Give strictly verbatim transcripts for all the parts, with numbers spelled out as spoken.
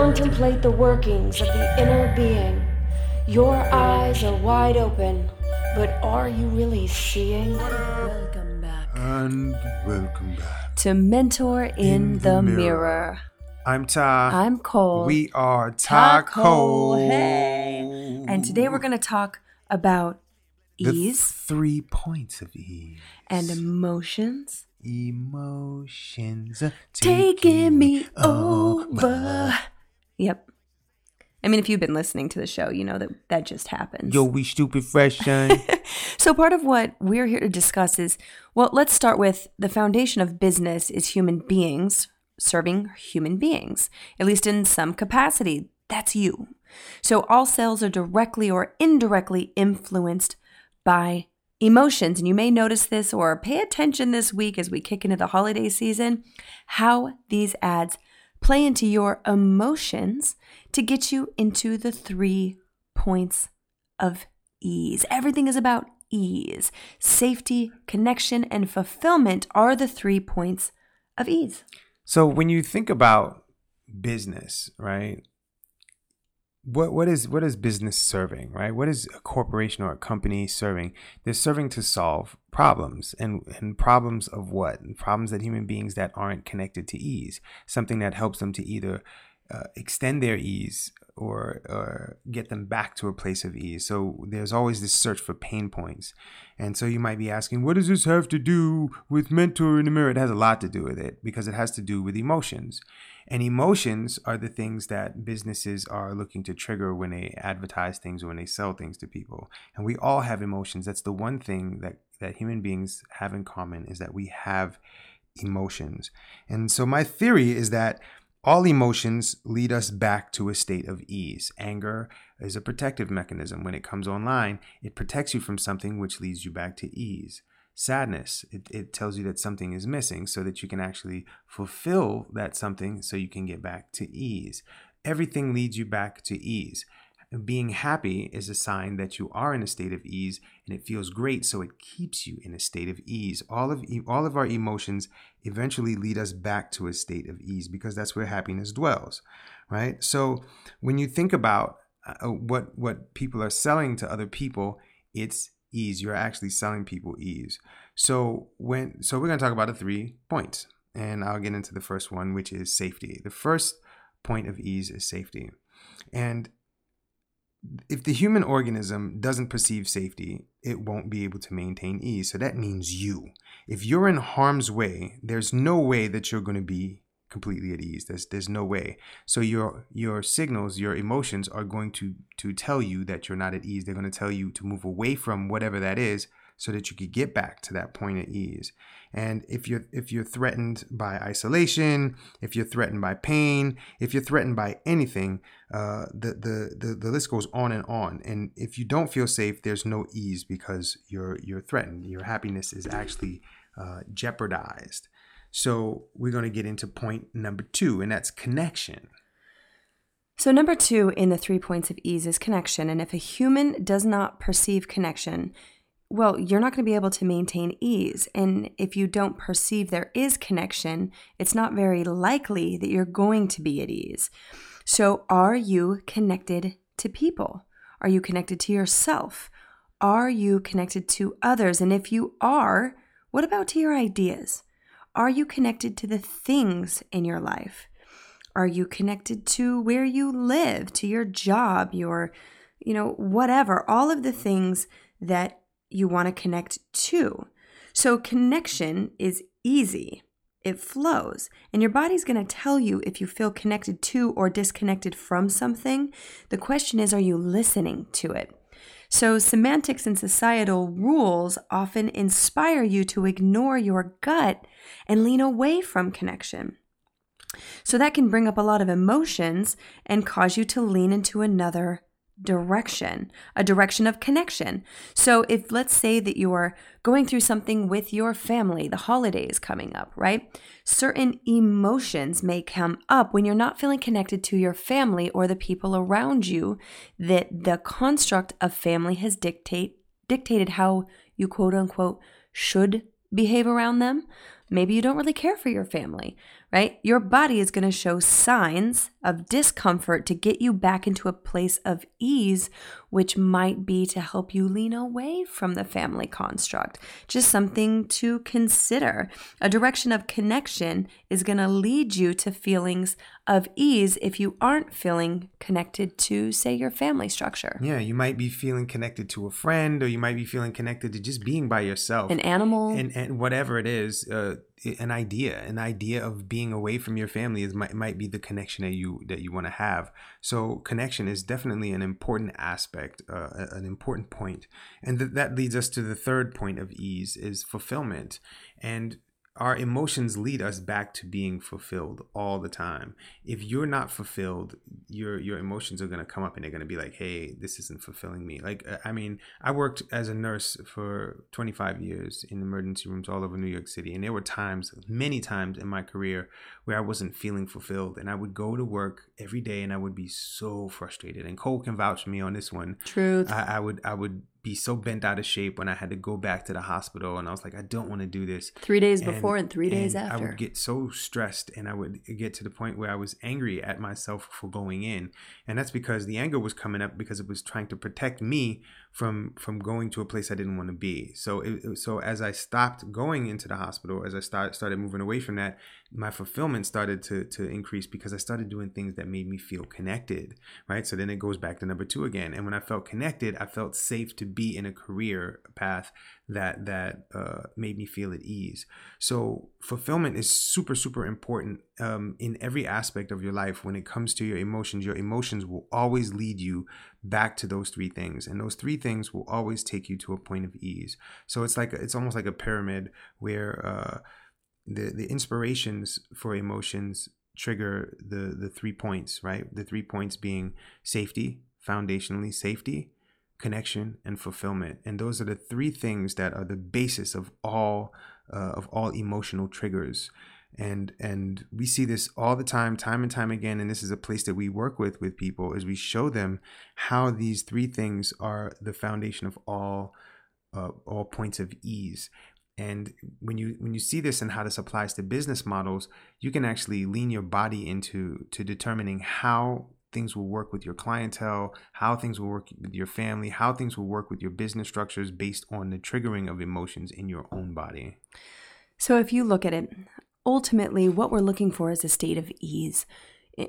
contemplate the workings of the inner being. Your eyes are wide open, but are you really seeing? Welcome back. And welcome back. To Mentor in, in the, the mirror. mirror. I'm Ty. I'm Cole. We are Ty, Ty Cole. Cole. Hey. And today we're going to talk about the ease. Three points of ease. And emotions. Emotions. Taking, taking me over. over. Yep. I mean, if you've been listening to the show, you know that that just happens. Yo, we stupid fresh shine. So part of what we're here to discuss is, well, let's start with the foundation of business is human beings serving human beings, at least in some capacity. That's you. So all sales are directly or indirectly influenced by emotions. And you may notice this or pay attention this week as we kick into the holiday season, how these ads play into your emotions to get you into the three points of ease. Everything is about ease. Safety, connection, and fulfillment are the three points of ease. So when you think about business, right? What what is what is business serving, right? What is a corporation or a company serving? They're serving to solve problems, and, and problems of what? And problems that human beings that aren't connected to ease, something that helps them to either uh, extend their ease or or get them back to a place of ease. So there's always this search for pain points. And so you might be asking, what does this have to do with Mentor in the Mirror? It has a lot to do with it because it has to do with emotions. And emotions are the things that businesses are looking to trigger when they advertise things or when they sell things to people. And we all have emotions. That's the one thing that, that human beings have in common is that we have emotions. And so my theory is that all emotions lead us back to a state of ease. Anger is a protective mechanism. When it comes online, it protects you from something which leads you back to ease. Sadness, it, it tells you that something is missing so that you can actually fulfill that something so you can get back to ease. Everything leads you back to ease. And being happy is a sign that you are in a state of ease and it feels great, so it keeps you in a state of ease. All of all of our emotions eventually lead us back to a state of ease because that's where happiness dwells, right? So when you think about uh, what what people are selling to other people, it's ease. You're actually selling people ease. So when so we're going to talk about the three points, and I'll get into the first one, which is safety. The first point of ease is safety. And if the human organism doesn't perceive safety, it won't be able to maintain ease. So that means you. If you're in harm's way, there's no way that you're going to be completely at ease. There's there's no way. So your your signals, your emotions are going to to tell you that you're not at ease. They're going to tell you to move away from whatever that is so that you could get back to that point of ease. And if you're if you're threatened by isolation, if you're threatened by pain, if you're threatened by anything, uh, the, the the the list goes on and on. And if you don't feel safe, there's no ease because you're you're threatened. Your happiness is actually uh, jeopardized. So we're going to get into point number two, and that's connection. So number two in the three points of ease is connection. And if a human does not perceive connection, well, you're not going to be able to maintain ease. And if you don't perceive there is connection, it's not very likely that you're going to be at ease. So are you connected to people? Are you connected to yourself? Are you connected to others? And if you are, what about to your ideas? Are you connected to the things in your life? Are you connected to where you live, to your job, your, you know, whatever, all of the things that you want to connect to? So connection is easy. It flows. And your body's going to tell you if you feel connected to or disconnected from something. The question is, are you listening to it? So semantics and societal rules often inspire you to ignore your gut and lean away from connection. So that can bring up a lot of emotions and cause you to lean into another direction, a direction of connection. So if let's say that you are going through something with your family, the holidays coming up, right? Certain emotions may come up when you're not feeling connected to your family or the people around you that the construct of family has dictate dictated how you quote unquote should behave around them. Maybe you don't really care for your family, right? Your body is going to show signs of discomfort to get you back into a place of ease, which might be to help you lean away from the family construct. Just something to consider. A direction of connection is going to lead you to feelings of ease if you aren't feeling connected to, say, your family structure. Yeah, you might be feeling connected to a friend, or you might be feeling connected to just being by yourself. An animal. And, and whatever it is, uh, an idea, an idea of being away from your family is might, might be the connection that you that you want to have. So connection is definitely an important aspect, uh, an important point. And th- that leads us to the third point of ease is fulfillment. And our emotions lead us back to being fulfilled all the time. If you're not fulfilled, your your emotions are going to come up and they're going to be like, hey, this isn't fulfilling me. Like, I mean, I worked as a nurse for twenty-five years in emergency rooms all over New York City. And there were times, many times in my career where I wasn't feeling fulfilled. And I would go to work every day and I would be so frustrated. And Cole can vouch for me on this one. Truth. I, I would, I would. be so bent out of shape when I had to go back to the hospital, and I was like, I don't want to do this. Three days and, before and three days and after. I would get so stressed, and I would get to the point where I was angry at myself for going in, and that's because the anger was coming up because it was trying to protect me from from going to a place I didn't want to be. So it, so as I stopped going into the hospital, as I start, started moving away from that, my fulfillment started to to increase because I started doing things that made me feel connected, right? So then it goes back to number two again, and when I felt connected, I felt safe to be in a career path that that uh, made me feel at ease. So fulfillment is super, super important um, in every aspect of your life. When it comes to your emotions, your emotions will always lead you back to those three things, and those three things will always take you to a point of ease. So it's like it's almost like a pyramid where uh, the the inspirations for emotions trigger the the three points, right? The three points being safety, foundationally safety, connection, and fulfillment. And those are the three things that are the basis of all uh, of all emotional triggers. And and we see this all the time, time and time again. And this is a place that we work with with people is we show them how these three things are the foundation of all uh, all points of ease. And when you when you see this and how this applies to business models, you can actually lean your body into to determining how things will work with your clientele, how things will work with your family, how things will work with your business structures based on the triggering of emotions in your own body. So if you look at it, ultimately what we're looking for is a state of ease.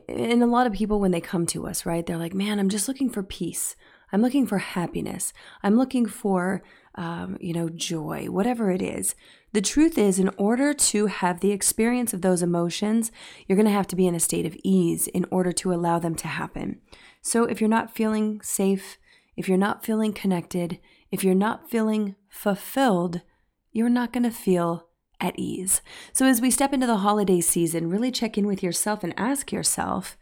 And a lot of people when they come to us, right, they're like, man, I'm just looking for peace. I'm looking for happiness. I'm looking for, um, you know, joy, whatever it is. The truth is, in order to have the experience of those emotions, you're going to have to be in a state of ease in order to allow them to happen. So if you're not feeling safe, if you're not feeling connected, if you're not feeling fulfilled, you're not going to feel at ease. So as we step into the holiday season, really check in with yourself and ask yourself,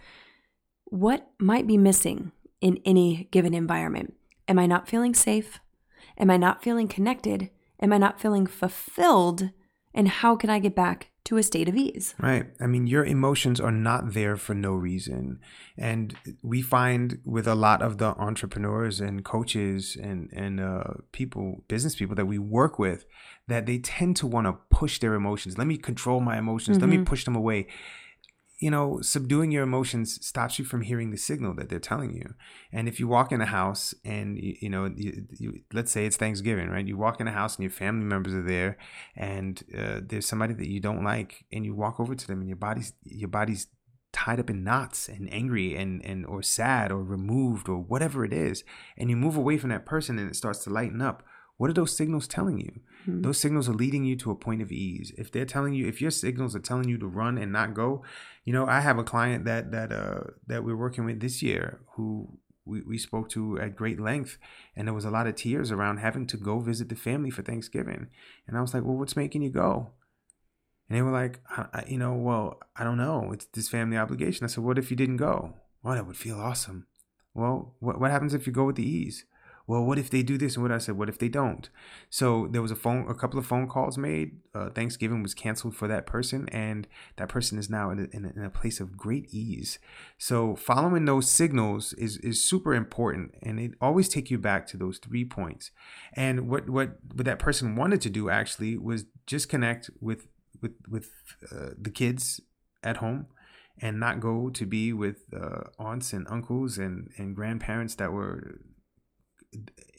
what might be missing in any given environment? Am I not feeling safe? Am I not feeling connected? Am I not feeling fulfilled? And how can I get back to a state of ease? Right. I mean, your emotions are not there for no reason. And we find with a lot of the entrepreneurs and coaches and, and uh, people, business people that we work with, that they tend to want to push their emotions. Let me control my emotions. Mm-hmm. Let me push them away. You know, subduing your emotions stops you from hearing the signal that they're telling you. And if you walk in a house and, you, you know, you, you, let's say it's Thanksgiving, right? You walk in a house and your family members are there and uh, there's somebody that you don't like, and you walk over to them and your body's your body's tied up in knots and angry and, and or sad or removed or whatever it is. And you move away from that person and it starts to lighten up. What are those signals telling you? Mm-hmm. Those signals are leading you to a point of ease. If they're telling you, if your signals are telling you to run and not go, you know, I have a client that that uh, that we're working with this year who we, we spoke to at great length, and there was a lot of tears around having to go visit the family for Thanksgiving. And I was like, well, what's making you go? And they were like, I, you know, well, I don't know. It's this family obligation. I said, what if you didn't go? Well, that would feel awesome. Well, what what happens if you go with the ease? Well, what if they do this? And what I said, what if they don't? So there was a phone, a couple of phone calls made. Uh, Thanksgiving was canceled for that person. And that person is now in a, in a, in a place of great ease. So following those signals is, is super important. And it always take you back to those three points. And what, what, what that person wanted to do actually was just connect with, with, with uh, the kids at home and not go to be with uh, aunts and uncles and, and grandparents that were,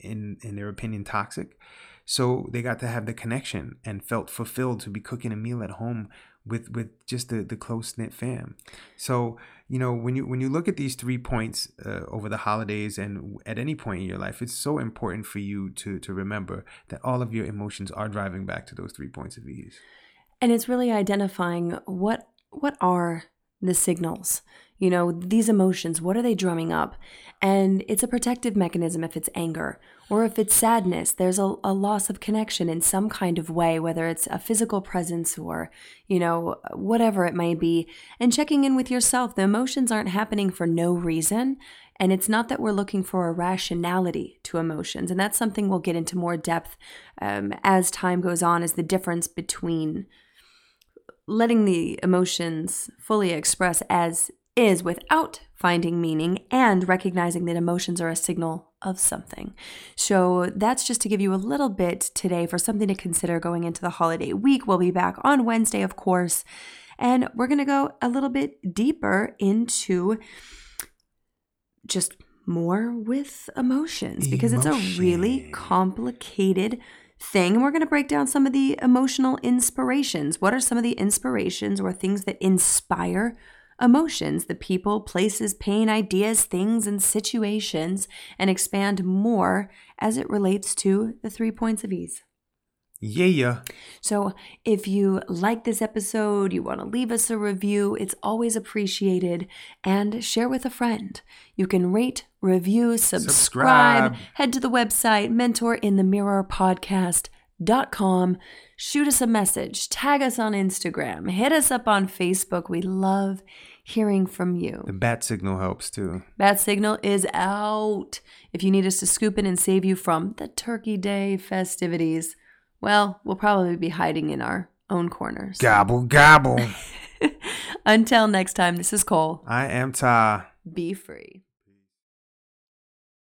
in in their opinion, toxic. So they got to have the connection and felt fulfilled to be cooking a meal at home with with just the, the close-knit fam. So, you know, when you when you look at these three points uh, over the holidays and at any point in your life, it's so important for you to to remember that all of your emotions are driving back to those three points of ease. And it's really identifying what what are the signals, you know, these emotions, what are they drumming up? And it's a protective mechanism if it's anger or if it's sadness. There's a, a loss of connection in some kind of way, whether it's a physical presence or, you know, whatever it may be. And checking in with yourself, the emotions aren't happening for no reason. And it's not that we're looking for a rationality to emotions. And that's something we'll get into more depth um, as time goes on, is the difference between letting the emotions fully express as is without finding meaning and recognizing that emotions are a signal of something. So that's just to give you a little bit today for something to consider going into the holiday week. We'll be back on Wednesday, of course, and we're going to go a little bit deeper into just more with emotions, because Emotion. It's a really complicated thing. And we're going to break down some of the emotional inspirations. What are some of the inspirations or things that inspire emotions, the people, places, pain, ideas, things, and situations, and expand more as it relates to the three points of ease. Yeah, yeah. So if you like this episode, you want to leave us a review, it's always appreciated, and share with a friend. You can rate, review, subscribe, subscribe. Head to the website, mentor in the mirror podcast dot com. Shoot us a message, tag us on Instagram, hit us up on Facebook. We love hearing from you. The bat signal helps too. Bat signal is out. If you need us to scoop in and save you from the Turkey Day festivities, well, we'll probably be hiding in our own corners. Gobble, gobble. Until next time, this is Cole. I am Ta. Be free.